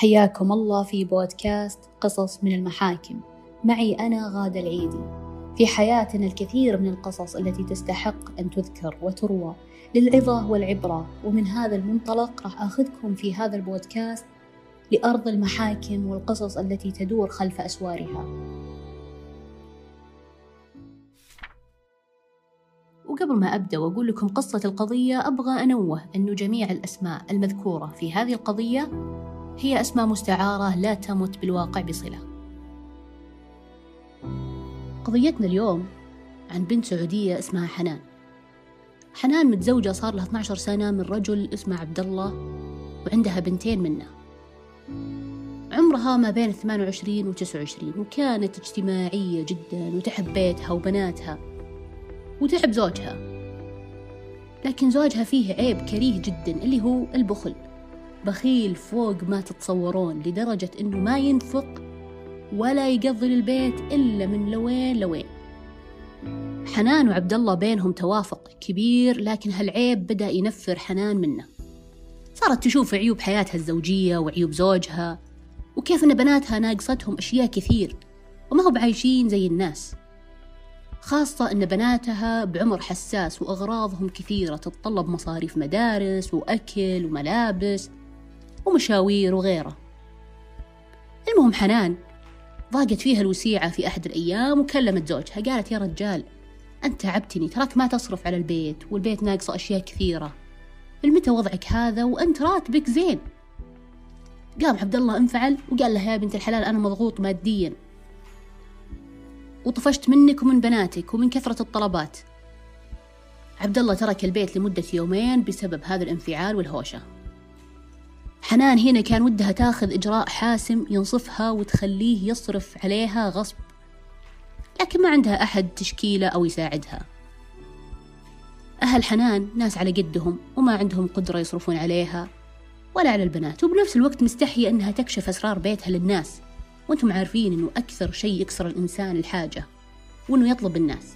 حياكم الله في بودكاست قصص من المحاكم. معي أنا غادة العيدي. في حياتنا الكثير من القصص التي تستحق أن تذكر وتروى للعظة والعبرة، ومن هذا المنطلق راح أخذكم في هذا البودكاست لأرض المحاكم والقصص التي تدور خلف أسوارها. وقبل ما أبدأ وأقول لكم قصة القضية، أبغى أنوه أنه جميع الأسماء المذكورة في هذه القضية هي أسماء مستعارة لا تمت بالواقع بصلة. قضيتنا اليوم عن بنت سعودية اسمها حنان. حنان متزوجة صار لها 12 سنة من رجل اسمه عبدالله، وعندها بنتين منه. عمرها ما بين 28 و29، وكانت اجتماعية جدا وتحب بيتها وبناتها وتحب زوجها، لكن زوجها فيه عيب كريه جدا اللي هو البخل. بخيل فوق ما تتصورون، لدرجة إنه ما ينفق ولا يقضي للبيت إلا من لوين لوين. حنان وعبد الله بينهم توافق كبير، لكن هالعيب بدأ ينفر حنان منه. صارت تشوف عيوب حياتها الزوجية وعيوب زوجها، وكيف إن بناتها ناقصتهم أشياء كثير وما هو بعايشين زي الناس، خاصة إن بناتها بعمر حساس وأغراضهم كثيرة تتطلب مصاريف مدارس وأكل وملابس ومشاوير وغيره. المهم حنان ضاقت فيها الوسيعة في أحد الأيام وكلمت زوجها، قالت يا رجال أنت تعبتني، تراك ما تصرف على البيت والبيت ناقصه أشياء كثيرة، المتى وضعك هذا وأنت راتبك زين؟ قام عبد الله انفعل وقال لها يا بنت الحلال أنا مضغوط ماديا وطفشت منك ومن بناتك ومن كثرة الطلبات. عبد الله ترك البيت لمدة يومين بسبب هذا الانفعال والهوشة. حنان هنا كان ودها تاخذ إجراء حاسم ينصفها وتخليه يصرف عليها غصب، لكن ما عندها أحد تشكيله أو يساعدها. أهل حنان ناس على قدهم وما عندهم قدرة يصرفون عليها ولا على البنات، وبنفس الوقت مستحية أنها تكشف أسرار بيتها للناس، وانتم عارفين انه اكثر شيء يكسر الانسان الحاجه وانه يطلب الناس.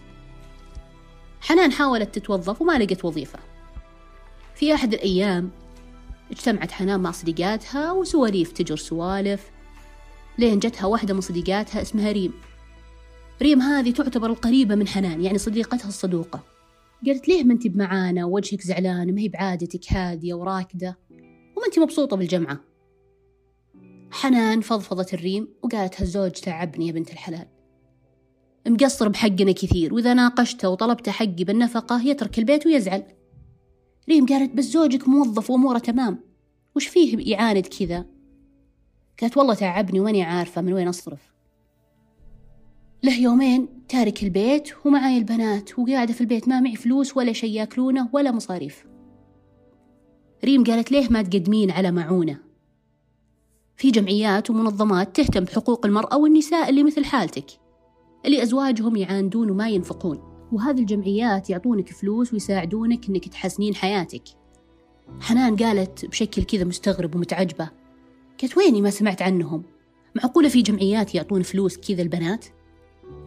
حنان حاولت تتوظف وما لقت وظيفه. في احد الايام اجتمعت حنان مع صديقاتها وسواليف تجر سوالف، لين جتها واحده من صديقاتها اسمها ريم. ريم هذه تعتبر القريبه من حنان، يعني صديقتها الصدوقه. قالت ليه ما انت معانا ووجهك زعلان، ما هي بعادتك هاديه وراكده وما انت مبسوطه بالجمعه. حنان فضفضت الريم وقالت هالزوج تعبني يا بنت الحلال، مقصر بحقنا كثير، وإذا ناقشته وطلبت حقي بالنفقة يترك البيت ويزعل. ريم قالت بس زوجك موظف وأموره تمام، وش فيه بإعاند كذا؟ قالت والله تعبني وماني عارفة من وين أصرف، له يومين تارك البيت ومعاي البنات وقاعدة في البيت، ما معي فلوس ولا شي ياكلونه ولا مصاريف. ريم قالت ليه ما تقدمين على معونة؟ في جمعيات ومنظمات تهتم بحقوق المرأة والنساء اللي مثل حالتك، اللي أزواجهم يعاندون وما ينفقون، وهذه الجمعيات يعطونك فلوس ويساعدونك إنك تحسنين حياتك. حنان قالت بشكل كذا مستغرب ومتعجبة، قالت ويني ما سمعت عنهم، معقولة في جمعيات يعطون فلوس كذا البنات؟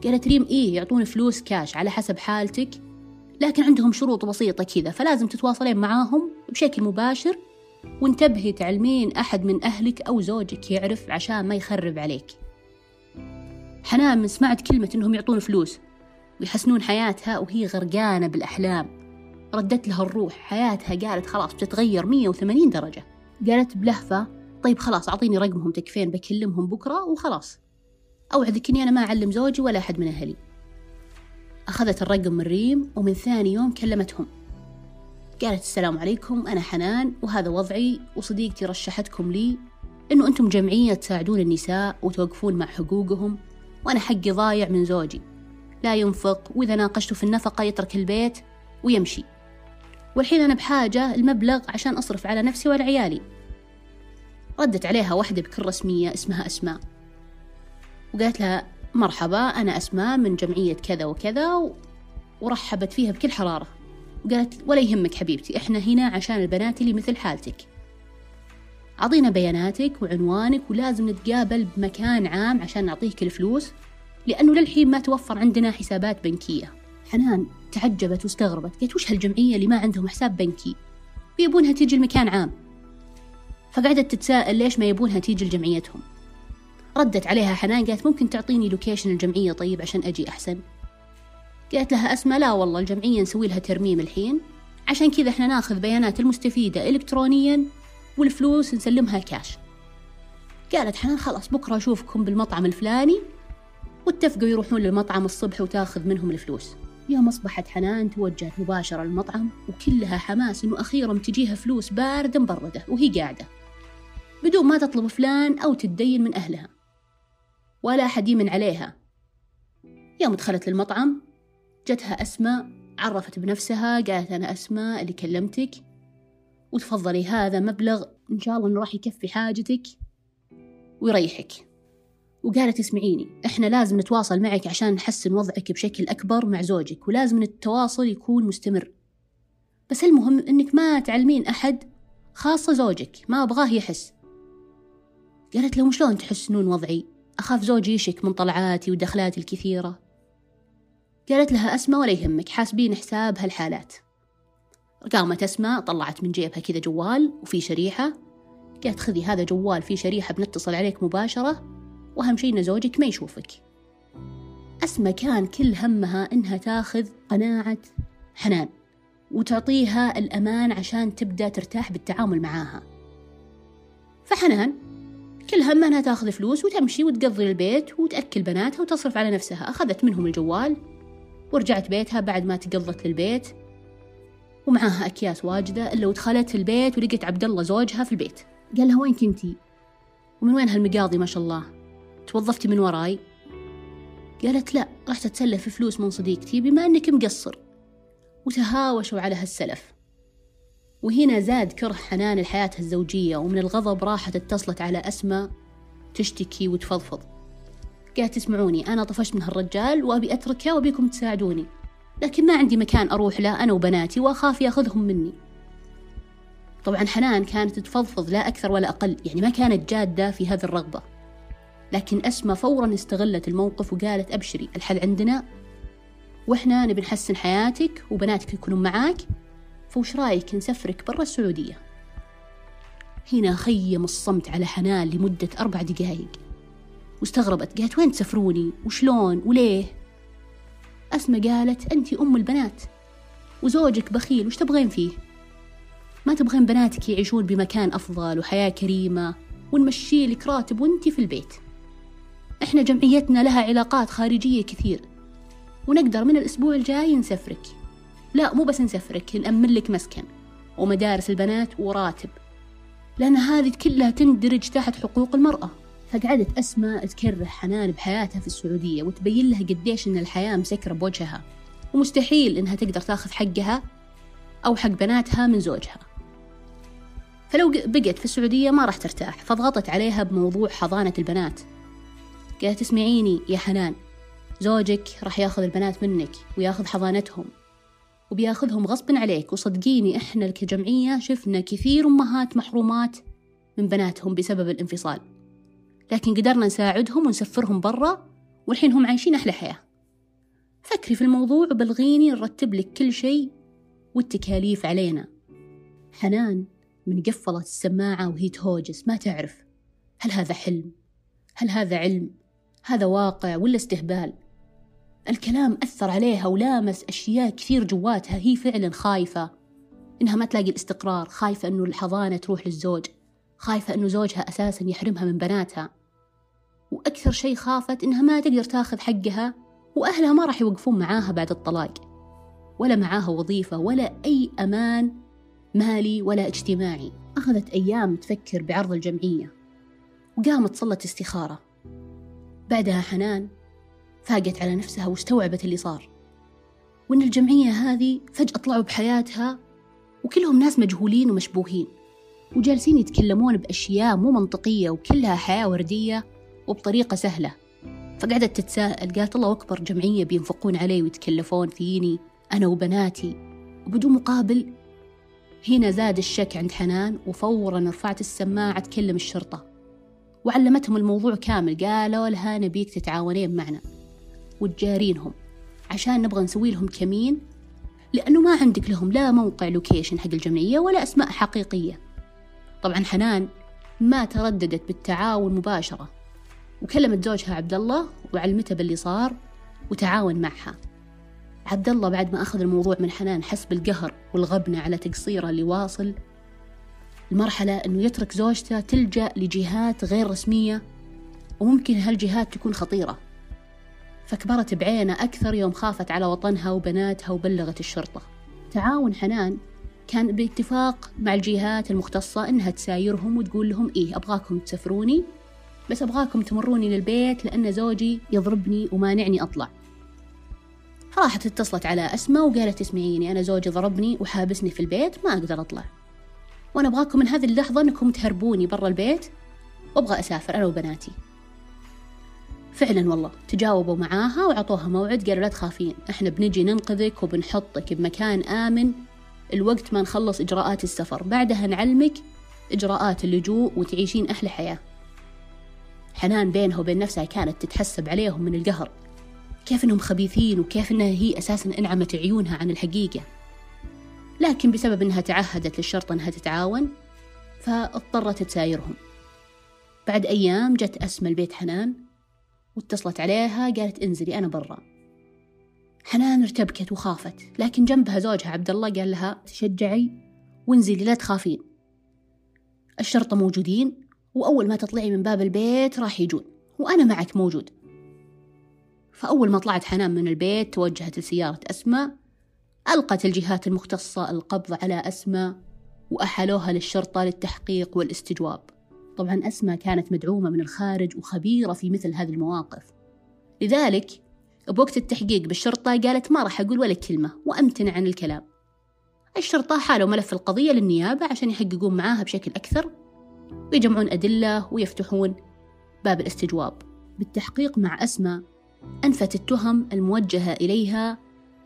قالت ريم إيه يعطون فلوس كاش على حسب حالتك، لكن عندهم شروط بسيطة كذا، فلازم تتواصلين معاهم بشكل مباشر وانتبهي تعلمين أحد من أهلك أو زوجك يعرف عشان ما يخرب عليك. حنان من سمعت كلمة إنهم يعطون فلوس ويحسنون حياتها وهي غرقانة بالأحلام، ردت لها الروح، حياتها قالت خلاص بتتغير 180 درجة. قالت بلهفة طيب خلاص أعطيني رقمهم تكفين بكلمهم بكرة وخلاص، أوعدك إني أنا ما أعلم زوجي ولا أحد من أهلي. أخذت الرقم من ريم ومن ثاني يوم كلمتهم، قالت السلام عليكم أنا حنان وهذا وضعي، وصديقتي رشحتكم لي إنه أنتم جمعية تساعدون النساء وتوقفون مع حقوقهم، وأنا حقي ضايع من زوجي، لا ينفق وإذا ناقشته في النفقة يترك البيت ويمشي، والحين أنا بحاجة المبلغ عشان أصرف على نفسي وعلى عيالي. ردت عليها واحدة بكل رسمية اسمها أسماء وقالت لها مرحبا أنا أسماء من جمعية كذا وكذا، ورحبت فيها بكل حرارة وقالت ولا يهمك حبيبتي، إحنا هنا عشان البنات اللي مثل حالتك، أعطينا بياناتك وعنوانك ولازم نتقابل بمكان عام عشان نعطيك الفلوس، لأنه للحين ما توفر عندنا حسابات بنكية. حنان تعجبت واستغربت، قالت وش هالجمعية اللي ما عندهم حساب بنكي، بيبونها تيجي المكان عام. فقعدت تتساءل ليش ما يبونها تيجي لجمعيتهم. ردت عليها حنان قالت ممكن تعطيني لوكيشن الجمعية طيب عشان أجي أحسن. قالت لها أسماء لا والله الجمعية نسوي لها ترميم الحين، عشان كذا احنا ناخذ بيانات المستفيدة إلكترونيا والفلوس نسلمها كاش. قالت حنان خلاص بكرة أشوفكم بالمطعم الفلاني، واتفقوا يروحون للمطعم الصبح وتاخذ منهم الفلوس. يوم أصبحت حنان توجهت مباشرة للمطعم وكلها حماس إنه أخيراً تجيها فلوس باردة مبردة وهي قاعدة بدون ما تطلب فلان أو تتدين من أهلها ولا أحد يمن عليها. يوم دخلت للمطعم جتها أسماء، عرفت بنفسها قالت أنا أسماء اللي كلمتك وتفضلي هذا مبلغ إن شاء الله إنه راح يكفي حاجتك ويريحك، وقالت اسمعيني احنا لازم نتواصل معك عشان نحسن وضعك بشكل أكبر مع زوجك، ولازم التواصل يكون مستمر، بس المهم انك ما تعلمين أحد خاصة زوجك، ما أبغاه يحس. قالت له شلون تحسنون وضعي؟ أخاف زوجي يشك من طلعاتي ودخلاتي الكثيرة. قالت لها أسماء ولا يهمك حاسبين حساب هالحالات. قامت أسماء طلعت من جيبها كذا جوال وفي شريحة، قالت خذي هذا جوال في شريحة بنتصل عليك مباشرة، وأهم شيء إن زوجك ما يشوفك. أسماء كان كل همها إنها تاخذ قناعة حنان وتعطيها الأمان عشان تبدأ ترتاح بالتعامل معاها. فحنان كل همها إنها تاخذ فلوس وتمشي وتقضي البيت وتأكل بناتها وتصرف على نفسها. أخذت منهم الجوال ورجعت بيتها بعد ما تقضت للبيت ومعاها أكياس واجدة، إلا ودخلت البيت ولقت عبدالله زوجها في البيت. قال لها وين كنتي؟ ومن وين هالمقاضي ما شاء الله؟ توظفتي من وراي؟ قالت لا رحت أتسلف في فلوس من صديقتي بما أنك مقصر، وتهاوشوا على هالسلف. وهنا زاد كره حنان الحياة الزوجية، ومن الغضب راحت اتصلت على أسماء تشتكي وتفضفض. قالت اسمعوني أنا طفشت من هالرجال وأبي أتركه وأبيكم تساعدوني، لكن ما عندي مكان أروح له أنا وبناتي وأخاف يأخذهم مني. طبعا حنان كانت تفضفض لا أكثر ولا أقل، يعني ما كانت جادة في هذه الرغبة، لكن أسماء فوراً استغلت الموقف وقالت أبشري الحل عندنا، وإحنا نبي نحسن حياتك وبناتك يكونون معاك، فوش رايك نسفرك برا السعودية؟ هنا خيم الصمت على حنان لمدة 4 دقائق، واستغربت قالت وين تسفروني وشلون وليه؟ أسماء قالت أنت أم البنات وزوجك بخيل وش تبغين فيه؟ ما تبغين بناتك يعيشون بمكان أفضل وحياة كريمة ونمشي لك راتب وانت في البيت؟ إحنا جمعيتنا لها علاقات خارجية كثير ونقدر من الأسبوع الجاي نسفرك، لا مو بس نسفرك نأمن لك مسكن ومدارس البنات وراتب، لأن هذه كلها تندرج تحت حقوق المرأة. فقعدت أسماء تكره حنان بحياتها في السعودية وتبين لها قديش إن الحياة مسكرة بوجهها ومستحيل إنها تقدر تاخذ حقها أو حق بناتها من زوجها، فلو بقت في السعودية ما راح ترتاح. فضغطت عليها بموضوع حضانة البنات، قالت اسمعيني يا حنان زوجك راح ياخذ البنات منك وياخذ حضانتهم وبياخذهم غصب عليك، وصدقيني احنا كجمعية شفنا كثير امهات محرومات من بناتهم بسبب الانفصال، لكن قدرنا نساعدهم ونسفرهم برا والحين هم عايشين احلى حياة. فكري في الموضوع وبلغيني نرتب لك كل شيء والتكاليف علينا. حنان من قفلت السماعة وهي تهوجس، ما تعرف هل هذا حلم هل هذا علم هذا واقع ولا استهبال. الكلام أثر عليها ولامس أشياء كثير جواتها، هي فعلا خايفة إنها ما تلاقي الاستقرار، خايفة إنه الحضانة تروح للزوج، خايفة إنه زوجها أساسا يحرمها من بناتها، وأكثر شيء خافت إنها ما تقدر تاخذ حقها وأهلها ما راح يوقفون معاها بعد الطلاق، ولا معاها وظيفة ولا أي أمان مالي ولا اجتماعي. أخذت أيام تفكر بعرض الجمعية وقامت صلت استخارة. بعدها حنان فاقت على نفسها واستوعبت اللي صار، وإن الجمعية هذه فجأة طلعوا بحياتها وكلهم ناس مجهولين ومشبوهين وجالسين يتكلمون بأشياء مو منطقية وكلها حياة وردية وبطريقة سهلة. فقعدت تتساءل قالت الله أكبر جمعية بينفقون علي ويتكلفون فيني أنا وبناتي وبدون مقابل. هنا زاد الشك عند حنان وفوراً رفعت السماعة تكلم الشرطة وعلمتهم الموضوع كامل. قالوا لها نبيك تتعاونين معنا وتجارينهم عشان نبغى نسوي لهم كمين، لأنه ما عندك لهم لا موقع لوكيشن حق الجمعية ولا أسماء حقيقية. طبعا حنان ما ترددت بالتعاون مباشرة، وكلمت زوجها عبدالله وعلمته باللي صار وتعاون معها. عبدالله بعد ما أخذ الموضوع من حنان حس بالقهر والغبنة على تقصيره اللي واصل المرحلة أنه يترك زوجته تلجأ لجهات غير رسمية، وممكن هالجهات تكون خطيرة. فكبرت بعينه أكثر يوم خافت على وطنها وبناتها وبلغت الشرطة. تعاون حنان كان باتفاق مع الجهات المختصة أنها تسايرهم وتقول لهم إيه أبغاكم تسافروني، بس أبغاكم تمروني للبيت لأن زوجي يضربني ومانعني أطلع. راحت اتصلت على أسماء وقالت اسمعيني، أنا زوجي ضربني وحابسني في البيت ما أقدر أطلع، وأنا أبغاكم من هذه اللحظة أنكم تهربوني برا البيت وأبغى أسافر أنا وبناتي. فعلا والله تجاوبوا معاها وعطوها موعد، قالوا لا تخافين احنا بنجي ننقذك وبنحطك بمكان آمن الوقت ما نخلص إجراءات السفر، بعدها نعلمك إجراءات اللجوء وتعيشين أحلى حياة. حنان بينها وبين نفسها كانت تتحسب عليهم من القهر، كيف إنهم خبيثين وكيف إنها هي أساسا انعمت عيونها عن الحقيقة. لكن بسبب إنها تعهدت للشرطة إنها تتعاون فاضطرت تسايرهم. بعد أيام جت أسمى البيت حنان واتصلت عليها قالت انزلي أنا برا. حنان ارتبكت وخافت، لكن جنبها زوجها عبدالله قال لها تشجعي وانزلي لا تخافين، الشرطة موجودين وأول ما تطلعي من باب البيت راح يجون وأنا معك موجود. فأول ما طلعت حنان من البيت توجهت لسيارة أسماء، ألقت الجهات المختصة القبض على أسماء وأحلوها للشرطة للتحقيق والاستجواب. طبعا أسماء كانت مدعومة من الخارج وخبيرة في مثل هذه المواقف، لذلك بوقت التحقيق بالشرطة قالت ما راح أقول ولا كلمة وأمتنع عن الكلام. الشرطة حالوا ملف القضية للنيابة عشان يحققون معاها بشكل أكثر ويجمعون أدلة ويفتحون باب الاستجواب. بالتحقيق مع أسماء أنفت التهم الموجهة إليها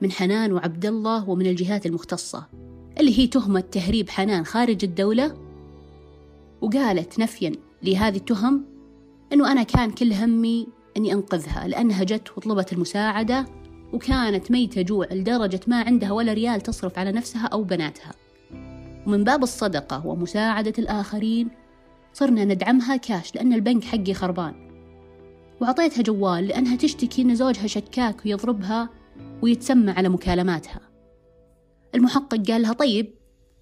من حنان وعبدالله ومن الجهات المختصة، اللي هي تهمة تهريب حنان خارج الدولة، وقالت نفيا لهذه التهم أنه أنا كان كل همي أني أنقذها لأنها جت وطلبت المساعدة وكانت ميتة جوع لدرجة ما عندها ولا ريال تصرف على نفسها أو بناتها، ومن باب الصدقة ومساعدة الآخرين صرنا ندعمها كاش لأن البنك حقي خربان، وعطيتها جوال لأنها تشتكي أن زوجها شكاك ويضربها ويتسمى على مكالماتها. المحقق قال لها طيب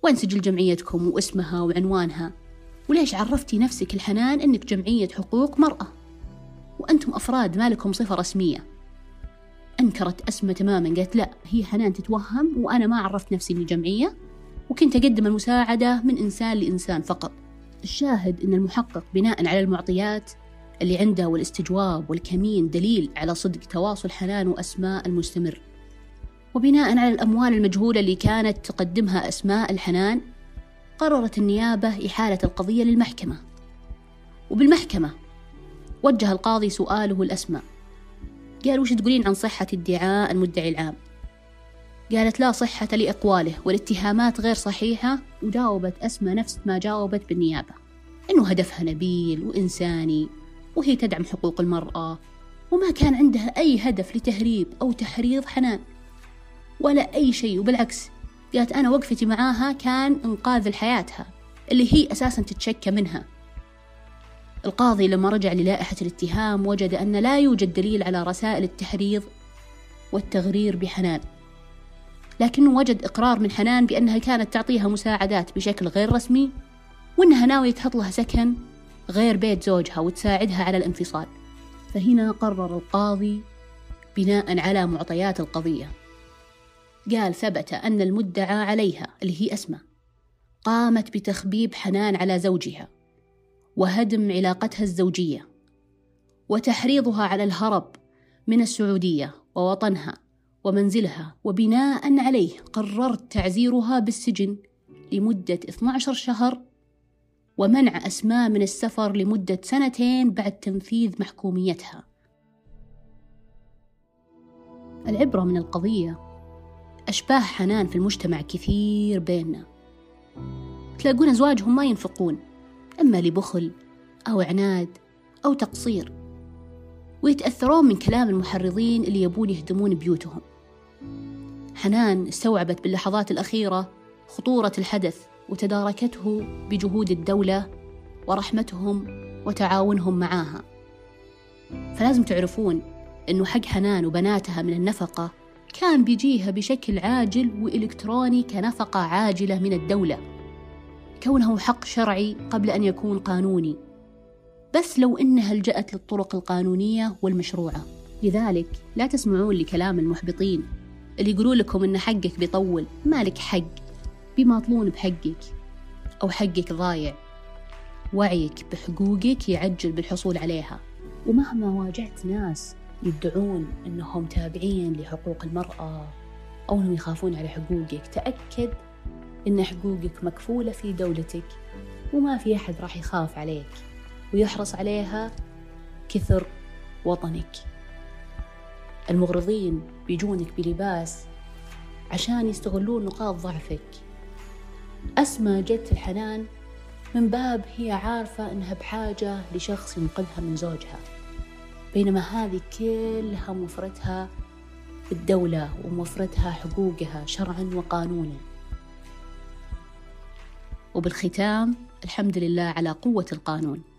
وين سجل جمعيتكم واسمها وعنوانها، وليش عرفتي نفسك الحنان أنك جمعية حقوق مرأة وأنتم أفراد ما لكم صفة رسمية؟ أنكرت أسماء تماما، قالت لا هي حنان تتوهم وأنا ما عرفت نفسي أني جمعية وكنت أقدم المساعدة من إنسان لإنسان فقط. الشاهد أن المحقق بناء على المعطيات اللي عنده والاستجواب والكمين دليل على صدق تواصل حنان وأسماء المستمر، وبناء على الأموال المجهولة اللي كانت تقدمها أسماء الحنان قررت النيابة إحالة القضية للمحكمة. وبالمحكمة وجه القاضي سؤاله لأسماء قال وش تقولين عن صحة ادعاء المدعي العام؟ قالت لا صحة لأقواله والاتهامات غير صحيحة، وجاوبت أسماء نفس ما جاوبت بالنيابة إنه هدفها نبيل وإنساني وهي تدعم حقوق المرأة وما كان عندها أي هدف لتهريب أو تحريض حنان ولا أي شيء، وبالعكس قالت أنا وقفتي معاها كان إنقاذ لحياتها اللي هي أساسا تتشكى منها. القاضي لما رجع للائحة الاتهام وجد أن لا يوجد دليل على رسائل التحريض والتغرير بحنان، لكنه وجد إقرار من حنان بأنها كانت تعطيها مساعدات بشكل غير رسمي وأنها ناوية تحط لها سكن غير بيت زوجها وتساعدها على الانفصال. فهنا قرر القاضي بناء على معطيات القضية، قال ثبت أن المدعى عليها اللي هي أسماء قامت بتخبيب حنان على زوجها وهدم علاقتها الزوجية وتحريضها على الهرب من السعودية ووطنها ومنزلها، وبناء عليه قررت تعزيرها بالسجن لمدة 12 شهر ومنع أسماء من السفر لمدة 2 سنين بعد تنفيذ محكوميتها. العبرة من القضية أشباه حنان في المجتمع كثير بيننا، تلاقون أزواجهم ما ينفقون إما لبخل أو عناد أو تقصير، ويتأثرون من كلام المحرضين اللي يبون يهدمون بيوتهم. حنان استوعبت باللحظات الأخيرة خطورة الحدث وتداركته بجهود الدولة ورحمتهم وتعاونهم معاها. فلازم تعرفون أنه حق حنان وبناتها من النفقة كان بيجيها بشكل عاجل وإلكتروني كنفقة عاجلة من الدولة، كونه حق شرعي قبل أن يكون قانوني، بس لو إنها لجأت للطرق القانونية والمشروعة. لذلك لا تسمعون لكلام المحبطين اللي يقولوا لكم إن حقك بيطول، مالك حق، بيماطلون بحقك أو حقك ضايع. وعيك بحقوقك يعجل بالحصول عليها. ومهما واجهت ناس يدعون إنهم تابعين لحقوق المرأة أو إنهم يخافون على حقوقك، تأكد إن حقوقك مكفولة في دولتك، وما في أحد راح يخاف عليك ويحرص عليها كثر وطنك. المغرضين بيجونك بلباس عشان يستغلون نقاط ضعفك. أسماء جت الحنان من باب هي عارفة إنها بحاجة لشخص ينقذها من زوجها، بينما هذه كلها موفرتها الدولة وموفرتها حقوقها شرعا وقانونا. وبالختام، الحمد لله على قوة القانون.